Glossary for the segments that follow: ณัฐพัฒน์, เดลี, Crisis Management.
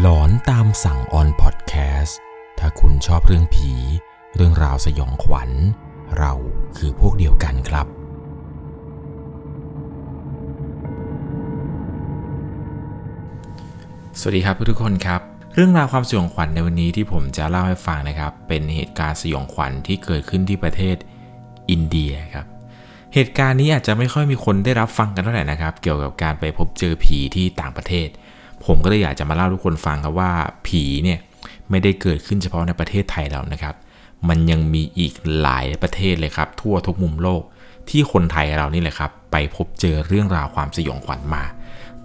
หลอนตามสั่งออนพอดแคสต์ถ้าคุณชอบเรื่องผีเรื่องราวสยองขวัญเราคือพวกเดียวกันครับสวัสดีครับทุกคนครับเรื่องราวความสยองขวัญในวันนี้ที่ผมจะเล่าให้ฟังนะครับเป็นเหตุการณ์สยองขวัญที่เกิดขึ้นที่ประเทศอินเดียครับเหตุการณ์นี้อาจจะไม่ค่อยมีคนได้รับฟังกันเท่าไหร่นะครับเกี่ยวกับการไปพบเจอผีที่ต่างประเทศผมก็เลยอยากจะมาเล่าทุกคนฟังครับว่าผีเนี่ยไม่ได้เกิดขึ้นเฉพาะในประเทศไทยเรานะครับมันยังมีอีกหลายประเทศเลยครับทั่วทุกมุมโลกที่คนไทยเรานี่แหละครับไปพบเจอเรื่องราวความสยองขวัญมา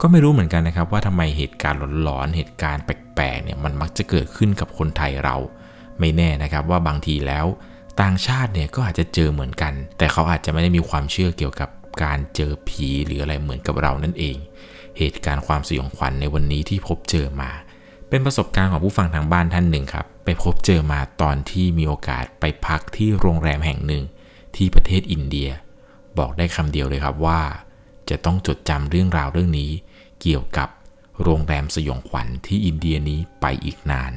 ก็ไม่รู้เหมือนกันนะครับว่าทำไมเหตุการณ์หลอนๆเหตุการณ์แปลกๆเนี่ยมันมักจะเกิดขึ้นกับคนไทยเราไม่แน่นะครับว่าบางทีแล้วต่างชาติเนี่ยก็อาจจะเจอเหมือนกันแต่เขาอาจจะไม่ได้มีความเชื่อเกี่ยวกับการเจอผีหรืออะไรเหมือนกับเรานั่นเองเหตุการณ์ความสยองขวัญในวันนี้ที่พบเจอมาเป็นประสบการณ์ของผู้ฟังทางบ้านท่านหนึ่งครับไปพบเจอมาตอนที่มีโอกาสไปพักที่โรงแรมแห่งหนึ่งที่ประเทศอินเดียบอกได้คำเดียวเลยครับว่าจะต้องจดจำเรื่องราวเรื่องนี้เกี่ยวกับโรงแรมสยองขวัญที่อินเดียนี้ไปอีกนาน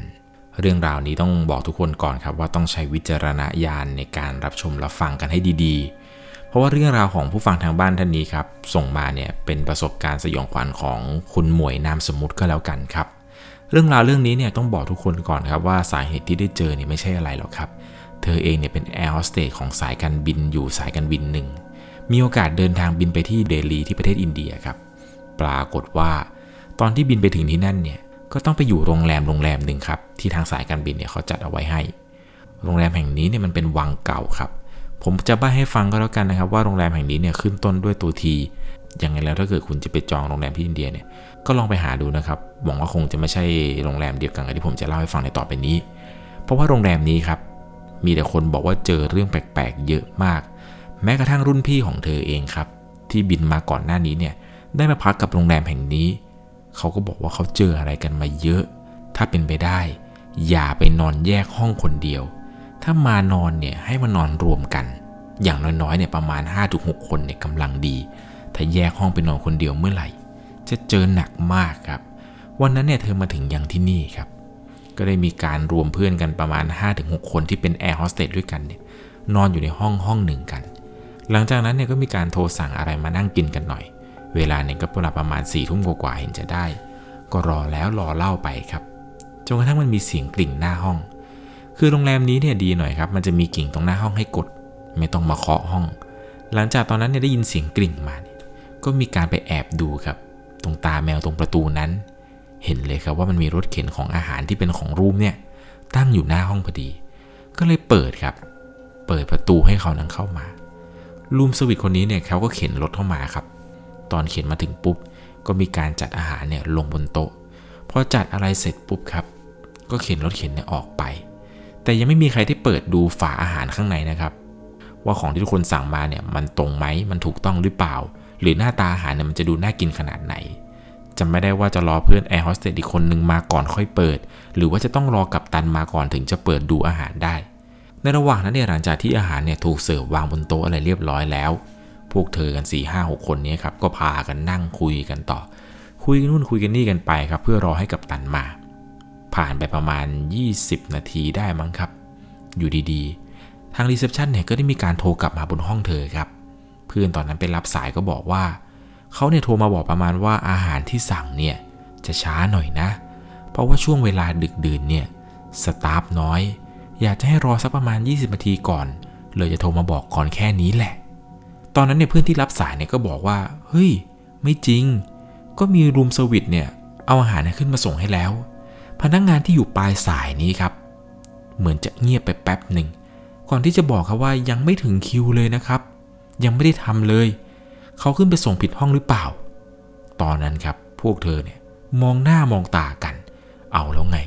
เรื่องราวนี้ต้องบอกทุกคนก่อนครับว่าต้องใช้วิจารณญาณในการรับชมรับฟังกันให้ดีๆเพราะว่าเรื่องราวของผู้ฟังทางบ้านท่านนี้ครับส่งมาเนี่ยเป็นประสบการณ์สยองขวัญของคุณหมวยนามสมมุติก็แล้วกันครับเรื่องราวเรื่องนี้เนี่ยต้องบอกทุกคนก่อนครับว่าสาเหตุที่ได้เจอเนี่ยไม่ใช่อะไรหรอกครับเธอเองเนี่ยเป็นแอร์โฮสเตสของสายการบินอยู่สายการบินหนึ่งมีโอกาสเดินทางบินไปที่เดลีที่ประเทศอินเดียครับปรากฏว่าตอนที่บินไปถึงที่นั่นเนี่ยก็ต้องไปอยู่โรงแรมหนึ่งครับที่ทางสายการบินเนี่ยเขาจัดเอาไว้ให้โรงแรมแห่งนี้เนี่ยมันเป็นวังเก่าครับผมจะใบ้ให้ฟังก็แล้วกันนะครับว่าโรงแรมแห่งนี้เนี่ยขึ้นต้นด้วยตัวทียังไงแล้วถ้าเกิดคุณจะไปจองโรงแรมที่อินเดียเนี่ยก็ลองไปหาดูนะครับหวังว่าคงจะไม่ใช่โรงแรมเดียวกันที่ผมจะเล่าให้ฟังในต่อไปนี้เพราะว่าโรงแรมนี้ครับมีแต่คนบอกว่าเจอเรื่องแปลกๆเยอะมากแม้กระทั่งรุ่นพี่ของเธอเองครับที่บินมาก่อนหน้านี้เนี่ยได้มาพักกับโรงแรมแห่งนี้เขาก็บอกว่าเขาเจออะไรกันมาเยอะถ้าเป็นไปได้อย่าไปนอนแยกห้องคนเดียวถ้ามานอนเนี่ยให้มานอนรวมกันอย่างน้อยๆเนี่ยประมาณ 5-6 คนเนี่ยกำลังดีถ้าแยกห้องไปนอนคนเดียวเมื่อไหร่จะเจอหนักมากครับวันนั้นเนี่ยเธอมาถึงยังที่นี่ครับก็ได้มีการรวมเพื่อนกันประมาณ 5-6 คนที่เป็นแอร์โฮสเตสด้วยกันเนี่ยนอนอยู่ในห้องหนึ่งกันหลังจากนั้นเนี่ยก็มีการโทรสั่งอะไรมานั่งกินกันหน่อยเวลาเนี่ยก็ประมาณ 4:00 นกว่าๆเห็นจะได้ก็รอแล้วรอเล่าไปครับจนกระทั่งมันมีเสียงกริ่งหน้าห้องคือโรงแรมนี้เนี่ยดีหน่อยครับมันจะมีกริ่งตรงหน้าห้องให้กดไม่ต้องมาเคาะห้องหลังจากตอนนั้นเนี่ยได้ยินเสียงกริ่งมาก็มีการไปแอบดูครับตรงตาแมวตรงประตูนั้นเห็นเลยครับว่ามันมีรถเข็นของอาหารที่เป็นของรูมเนี่ยตั้งอยู่หน้าห้องพอดีก็เลยเปิดครับเปิดประตูให้เขานั่งเข้ามารูมสวิทคนนี้เนี่ยเขาก็เข็นรถเข้ามาครับตอนเข็นมาถึงปุ๊บก็มีการจัดอาหารเนี่ยลงบนโต๊ะพอจัดอะไรเสร็จปุ๊บครับก็เข็นรถเข็นเนี่ยออกไปแต่ยังไม่มีใครที่เปิดดูฝาอาหารข้างในนะครับว่าของที่ทุกคนสั่งมาเนี่ยมันตรงไหมมันถูกต้องหรือเปล่าหรือหน้าตาอาหารเนี่ยมันจะดูน่ากินขนาดไหนจำไม่ได้ว่าจะรอเพื่อนแอร์โฮสเตสอีกคนนึงมาก่อนค่อยเปิดหรือว่าจะต้องรอกัปตันมาก่อนถึงจะเปิดดูอาหารได้ในระหว่างนั้นเนี่ยหลังจากที่อาหารเนี่ยถูกเสิร์ฟวางบนโต๊ะอะไรเรียบร้อยแล้วพวกเธอกัน 4-5-6 คนนี้ครับก็พากันนั่งคุยกันต่อคุยกันนู่นคุยกันนี่กันไปครับเพื่อรอให้กัปตันมาผ่านไปประมาณ20นาทีได้มั้งครับอยู่ดีๆทางรีเซพชันเนี่ยก็ได้มีการโทรกลับมาบนห้องเธอครับเพื่อนตอนนั้นไปรับสายก็บอกว่าเขาเนี่ยโทรมาบอกประมาณว่าอาหารที่สั่งเนี่ยจะช้าหน่อยนะเพราะว่าช่วงเวลาดึกดื่นเนี่ยสตาฟน้อยอยากจะให้รอสักประมาณ20นาทีก่อนเลยจะโทรมาบอกก่อนแค่นี้แหละตอนนั้นเนี่ยเพื่อนที่รับสายเนี่ยก็บอกว่าเฮ้ยไม่จริงก็มีรูมเซอร์วิสเนี่ยเอาอาหารขึ้นมาส่งให้แล้วพนักงานที่อยู่ปลายสายนี้ครับเหมือนจะเงียบไปแป๊บหนึ่งก่อนที่จะบอกครับว่ายังไม่ถึงคิวเลยนะครับยังไม่ได้ทำเลยเขาขึ้นไปส่งผิดห้องหรือเปล่าตอนนั้นครับพวกเธอเนี่ยมองหน้ามองตากันเอาแล้วไง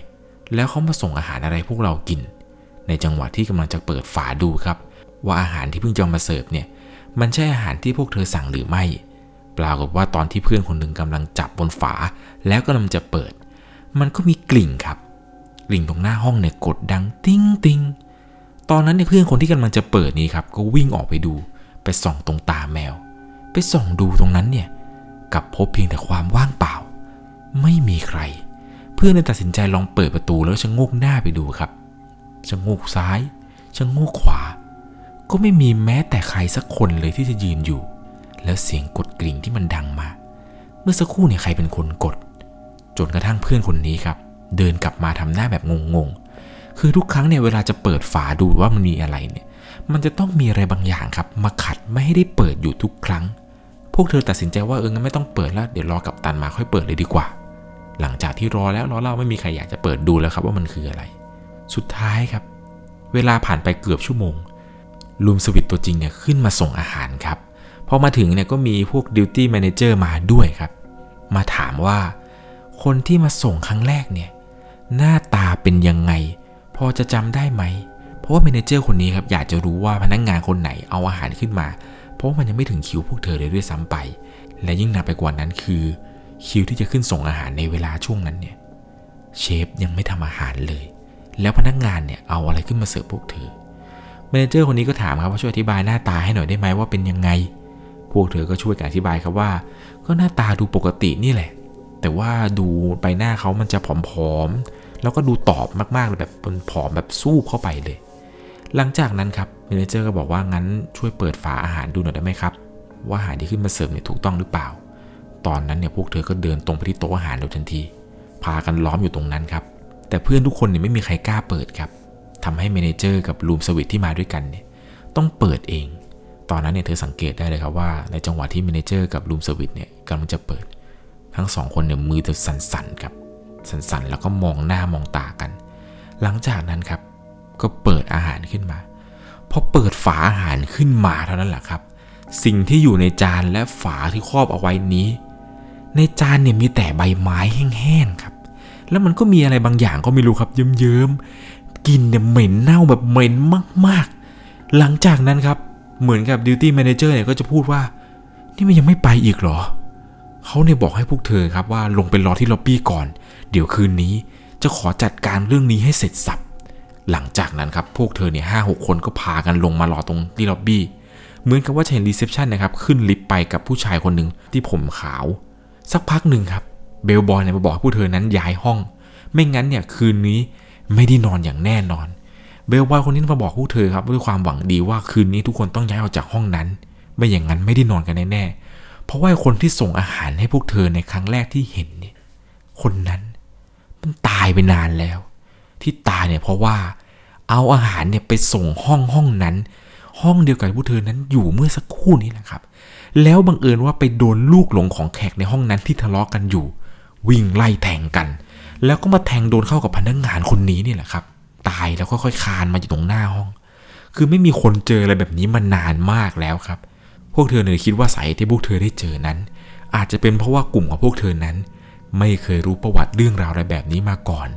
แล้วเขามาส่งอาหารอะไรพวกเรากินในจังหวะที่กำลังจะเปิดฝาดูครับว่าอาหารที่เพิ่งจะมาเสิร์ฟเนี่ยมันใช่อาหารที่พวกเธอสั่งหรือไม่ปรากฏว่าตอนที่เพื่อนคนหนึ่งกำลังจับบนฝาแล้วก็กำลังจะเปิดมันก็มีกลิ่นครับกลิ่นตรงหน้าห้องเนี่ยกดดังติ้งติ้งตอนนั้นเนี่ยเพื่อนคนที่กำลังจะเปิดนี้ครับก็วิ่งออกไปดูไปส่องตรงตาแมวไปส่องดูตรงนั้นเนี่ยกลับพบเพียงแต่ความว่างเปล่าไม่มีใคร เพื่อนเลยตัดสินใจลองเปิดประตูแล้วชะโงกหน้าไปดูครับชะโงกซ้ายชะโงกขวาก็ไม่มีแม้แต่ใครสักคนเลยที่จะยืนอยู่แล้วเสียงกดกริ่งที่มันดังมาเมื่อสักครู่เนี่ยใครเป็นคนกดจนกระทั่งเพื่อนคนนี้ครับเดินกลับมาทำหน้าแบบงงๆคือทุกครั้งเนี่ยเวลาจะเปิดฝาดูว่ามันมีอะไรเนี่ยมันจะต้องมีอะไรบางอย่างครับมาขัดไม่ให้ได้เปิดอยู่ทุกครั้งพวกเธอตัดสินใจว่างั้นไม่ต้องเปิดแล้วเดี๋ยวรอกัปตันมาค่อยเปิดเลยดีกว่าหลังจากที่รอแล้วไม่มีใครอยากจะเปิดดูแล้วครับว่ามันคืออะไรสุดท้ายครับเวลาผ่านไปเกือบชั่วโมงรูมสวิทตัวจริงเนี่ยขึ้นมาส่งอาหารครับพอมาถึงเนี่ยก็มีพวกดิวตี้แมเนเจอร์มาด้วยครับมาถามว่าคนที่มาส่งครั้งแรกเนี่ยหน้าตาเป็นยังไงพอจะจำได้ไหมเพราะว่าแมเนเจอร์คนนี้ครับอยากจะรู้ว่าพนักงานคนไหนเอาอาหารขึ้นมาเพราะมันยังไม่ถึงคิวพวกเธอเลยด้วยซ้ำไปและยิ่งหนักไปกว่านั้นคือคิวที่จะขึ้นส่งอาหารในเวลาช่วงนั้นเนี่ยเชฟยังไม่ทำอาหารเลยแล้วพนักงานเนี่ยเอาอะไรขึ้นมาเสิร์ฟพวกเธอแมเนเจอร์คนนี้ก็ถามครับว่าช่วยอธิบายหน้าตาให้หน่อยได้ไหมว่าเป็นยังไงพวกเธอก็ช่วยกันอธิบายครับว่าก็หน้าตาดูปกตินี่แหละแต่ว่าดูใบหน้าเขามันจะผอมๆแล้วก็ดูตอบมากๆแบบผอมแบบซูบเข้าไปเลยหลังจากนั้นครับเมเนเจอร์ก็บอกว่างั้นช่วยเปิดฝาอาหารดูหน่อยได้ไหมครับว่าอาหารที่ขึ้นมาเสิร์ฟเนี่ยถูกต้องหรือเปล่าตอนนั้นเนี่ยพวกเธอก็เดินตรงไปที่โต๊ะอาหารโดยทันทีพากันล้อมอยู่ตรงนั้นครับแต่เพื่อนทุกคนเนี่ยไม่มีใครกล้าเปิดครับทำให้เมเนเจอร์กับรูมสวิทที่มาด้วยกันเนี่ยต้องเปิดเองตอนนั้นเนี่ยเธอสังเกตได้เลยครับว่าในจังหวะที่เมเนเจอร์กับรูมสวิทเนี่ยกำลังจะเปิดทั้งสองคนเนี่ยมือจะสั่นๆครับสั่นๆแล้วก็มองหน้ามองตากันหลังจากนั้นครับก็เปิดอาหารขึ้นมาพอเปิดฝาอาหารขึ้นมาเท่านั้นแหละครับสิ่งที่อยู่ในจานและฝาที่ครอบเอาไว้นี้ในจานเนี่ยมีแต่ใบไม้แห้งๆครับแล้วมันก็มีอะไรบางอย่างก็ไม่รู้ครับเยิ้มๆกลิ่นเนี่ยเหม็นเน่าแบบเหม็นมากๆหลังจากนั้นครับเหมือนกับดิวตี้แมเนเจอร์เนี่ยก็จะพูดว่านี่มันยังไม่ไปอีกเหรอเขาเนี่ยบอกให้พวกเธอครับว่าลงไปรอที่ล็อบบี้ก่อนเดี๋ยวคืนนี้จะขอจัดการเรื่องนี้ให้เสร็จสับหลังจากนั้นครับพวกเธอเนี่ย 5-6 คนก็พากันลงมารอตรงที่ล็อบบี้เหมือนกับว่าจะเห็นรีเซพชันนะครับขึ้นลิฟต์ไปกับผู้ชายคนหนึ่งที่ผมขาวสักพักหนึ่งครับเบลบอยเนี่ยมาบอกให้พวกเธอนั้นย้ายห้องไม่งั้นเนี่ยคืนนี้ไม่ได้นอนอย่างแน่นอนเบลบอยคนนี้มาบอกพวกเธอครับด้วยความหวังดีว่าคืนนี้ทุกคนต้องย้ายออกจากห้องนั้นไม่อย่างนั้นไม่ได้นอนกันแน่ๆเพราะว่าคนที่ส่งอาหารให้พวกเธอในครั้งแรกที่เห็นเนี่ยคนนั้นมันตายไปนานแล้วที่ตายเนี่ยเพราะว่าเอาอาหารเนี่ยไปส่งห้องนั้นห้องเดียวกับพวกเธอนั้นอยู่เมื่อสักครู่นี้แหละครับแล้วบังเอิญว่าไปโดนลูกหลงของแขกในห้องนั้นที่ทะเลาะกันอยู่วิ่งไล่แทงกันแล้วก็มาแทงโดนเข้ากับพนักงานคนนี้นี่แหละครับตายแล้วค่อยๆคานมาอยู่ตรงหน้าห้องคือไม่มีคนเจออะไรแบบนี้มานานมากแล้วครับพวกเธอเลยคิดว่าสาเหตุที่พวกเธอได้เจอนั้นอาจจะเป็นเพราะว่ากลุ่มของพวกเธอนั้นไม่เคยรู้ประวัติเรื่องราวอะไรแบบนี้มาก่อน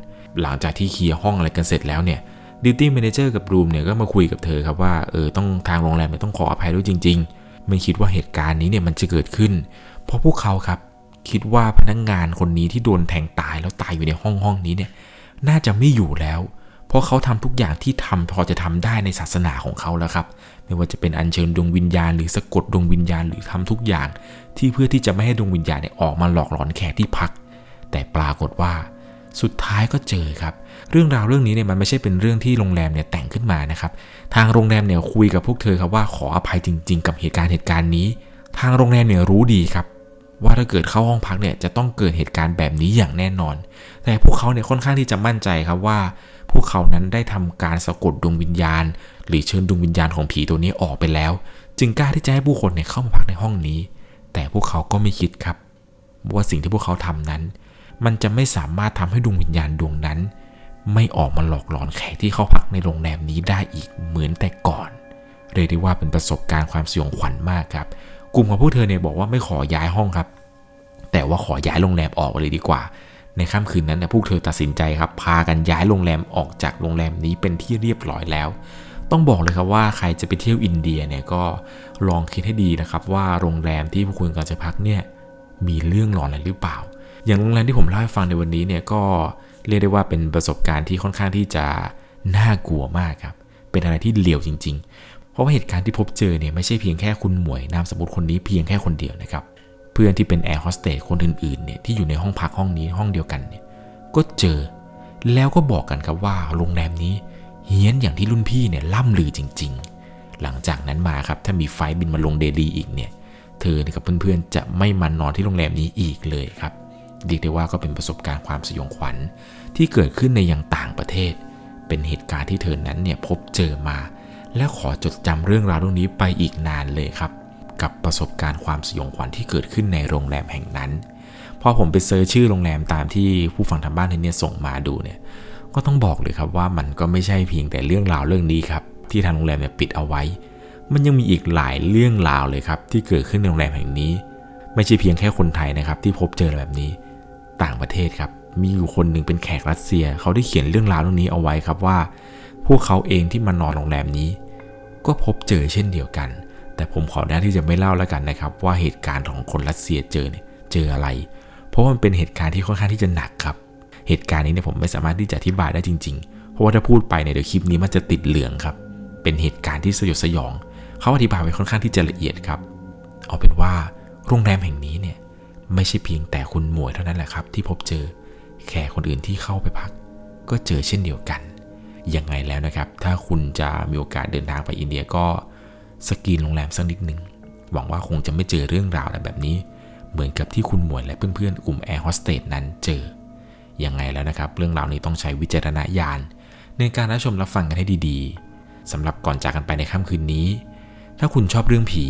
หลังจากที่เคลียร์ห้องอะไรกันเสร็จแล้วเนี่ยดิวตี้แมเนเจอร์กับรูมเนี่ยก็มาคุยกับเธอครับว่าต้องทางโรงแรมเนี่ยต้องขออภัยด้วยจริงๆไม่คิดว่าเหตุการณ์นี้เนี่ยมันจะเกิดขึ้นเพราะพวกเขาครับคิดว่าพนักงานคนนี้ที่โดนแทงตายแล้วตายอยู่ในห้องนี้เนี่ยน่าจะไม่อยู่แล้วเพราะเขาทำทุกอย่างที่ทำพอจะทำได้ในศาสนาของเขาแล้วครับไม่ว่าจะเป็นอัญเชิญดวงวิญญาณหรือสะกดดวงวิญญาณหรือทำทุกอย่างที่เพื่อที่จะไม่ให้ดวงวิญญาณเนี่ยออกมาหลอกหลอนแขกที่พักแต่ปรากฏว่าสุดท้ายก็เจอครับเรื่องราวเรื่องนี้เนี่ยมันไม่ใช่เป็นเรื่องที่โรงแรมเนี่ยแต่งขึ้นมานะครับทางโรงแรมเนี่ยคุยกับพวกเธอครับว่าขออภัยจริงๆกับเหตุการณ์นี้ทางโรงแรมเนี่ยรู้ดีครับว่าถ้าเกิดเข้าห้องพักเนี่ยจะต้องเกิดเหตุการณ์แบบนี้อย่างแน่นอนแต่พวกเขาเนี่ยค่อนข้างที่จะมั่นใจครับว่าพวกเขานั้นได้ทำการสะกดดวงวิญญาณหรือเชิญดวงวิญญาณของผีตัวนี้ออกไปแล้วจึงกล้าที่จะให้ผู้คนเนี่ยเข้ามาพักในห้องนี้แต่พวกเขาก็ไม่คิดครับว่าสิ่งที่พวกเขาทำนั้นมันจะไม่สามารถทำให้ดวงวิญญาณดวงนั้นไม่ออกมาหลอกหลอนแขกที่เข้าพักในโรงแรมนี้ได้อีกเหมือนแต่ก่อนเรียกได้ว่าเป็นประสบการณ์ความสยองขวัญมากครับกลุ่มของพวกเธอเนี่ยบอกว่าไม่ขอย้ายห้องครับแต่ว่าขอย้ายโรงแรมออกเลยดีกว่าในค่ำคืนนั้นนะพวกเธอตัดสินใจครับพากันย้ายโรงแรมออกจากโรงแรมนี้เป็นที่เรียบร้อยแล้วต้องบอกเลยครับว่าใครจะไปเที่ยวอินเดียเนี่ยก็ลองคิดให้ดีนะครับว่าโรงแรมที่พวกคุณกำลังจะพักเนี่ยมีเรื่องหลอนอะไรหรือเปล่าอย่างโรงแรมที่ผมเล่าให้ฟังในวันนี้เนี่ยก็เรียกได้ว่าเป็นประสบการณ์ที่ค่อนข้างที่จะน่ากลัวมากครับเป็นอะไรที่เลวจริงๆเพราะว่าเหตุการณ์ที่พบเจอเนี่ยไม่ใช่เพียงแค่คุณหมวยนามสมมุติคนนี้เพียงแค่คนเดียวนะครับเพื่อนที่เป็นแอร์โฮสเตสคนอื่นๆเนี่ยที่อยู่ในห้องพักห้องนี้ห้องเดียวกันเนี่ย ก็เจอแล้วก็บอกกันครับว่าโรงแรมนี้เฮี้ยนอย่างที่รุ่นพี่เนี่ยล่ำลือจริงๆหลังจากนั้นมาครับถ้ามีไฟล์บินมาลงเดลีอีกเนี่ยเธอกับเพื่อนๆจะไม่มานอนที่โรงแรมนี้อีกเลยครับเรียกได้ว่าก็เป็นประสบการณ์ความสยองขวัญที่เกิดขึ้นในยังต่างประเทศเป็นเหตุการณ์ที่เธอนั้นเนี่ยพบเจอมาและขอจดจำเรื่องราวเรื่องนี้ไปอีกนานเลยครับกับประสบการณ์ความสยองขวัญที่เกิดขึ้นในโรงแรมแห่งนั้นพอผมไปเซิร์ชชื่อโรงแรมตามที่ผู้ฟังทางบ้านท่านเนี่ยส่งมาดูเนี่ยก็ต้องบอกเลยครับว่ามันก็ไม่ใช่เพียงแต่เรื่องราวเรื่องนี้ครับที่ทางโรงแรมเนี่ยปิดเอาไว้มันยังมีอีกหลายเรื่องราวเลยครับที่เกิดขึ้นในโรงแรมแห่งนี้ไม่ใช่เพียงแค่คนไทยนะครับที่พบเจอแบบนี้ต่างประเทศครับมีอยู่คนหนึ่งเป็นแขกรัสเซียเขาได้เขียนเรื่องราวเรื่องนี้เอาไว้ครับว่าพวกเขาเองที่มานอนโรงแรมนี้ก็พบเจอเช่นเดียวกันแต่ผมขออนุญาตที่จะไม่เล่าแล้วกันนะครับว่าเหตุการณ์ของคนรัสเซียเจออะไรเพราะมันเป็นเหตุการณ์ที่ค่อนข้างที่จะหนักครับเหตุการณ์นี้เนี่ยผมไม่สามารถที่จะอธิบายได้จริงๆเพราะว่าถ้าพูดไปเนี่ยเดี๋ยวคลิปนี้มันจะติดเหลืองครับเป็นเหตุการณ์ที่สยดสยองเขาอธิบายไว้ค่อนข้างที่จะละเอียดครับเอาเป็นว่าโรงแรมแห่งนี้เนี่ยไม่ใช่เพียงแต่คุณหมวยเท่านั้นแหละครับที่พบเจอแขกคนอื่นที่เข้าไปพักก็เจอเช่นเดียวกันยังไงแล้วนะครับถ้าคุณจะมีโอกาสเดินทางไปอินเดียก็สกรีนโรงแรมสักนิดนึงหวังว่าคงจะไม่เจอเรื่องราวอะไรแบบนี้เหมือนกับที่คุณหมวยและเพื่อนๆกลุ่มแอร์โฮสเตสนั้นเจอยังไงแล้วนะครับเรื่องราวนี้ต้องใช้วิจารณญาณในการรับชมรับฟังกันให้ดีๆสำหรับก่อนจากกันไปในค่ำคืนนี้ถ้าคุณชอบเรื่องผี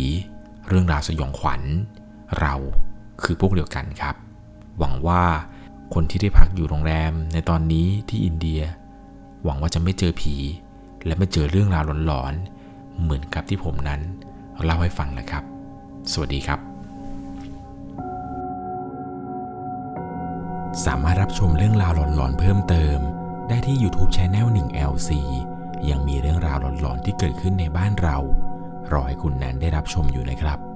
เรื่องราวสยองขวัญเราคือพวกเดียวกันครับหวังว่าคนที่ได้พักอยู่โรงแรมในตอนนี้ที่อินเดียหวังว่าจะไม่เจอผีและไม่เจอเรื่องราวหลอนๆเหมือนกับที่ผมนั้นเล่าให้ฟังแหละครับสวัสดีครับสามารถรับชมเรื่องราวหลอนๆเพิ่มเติมได้ที่ YouTube Channel 1LC ยังมีเรื่องราวหลอนๆที่เกิดขึ้นในบ้านเรารอให้คุณนั้นได้รับชมอยู่นะครับ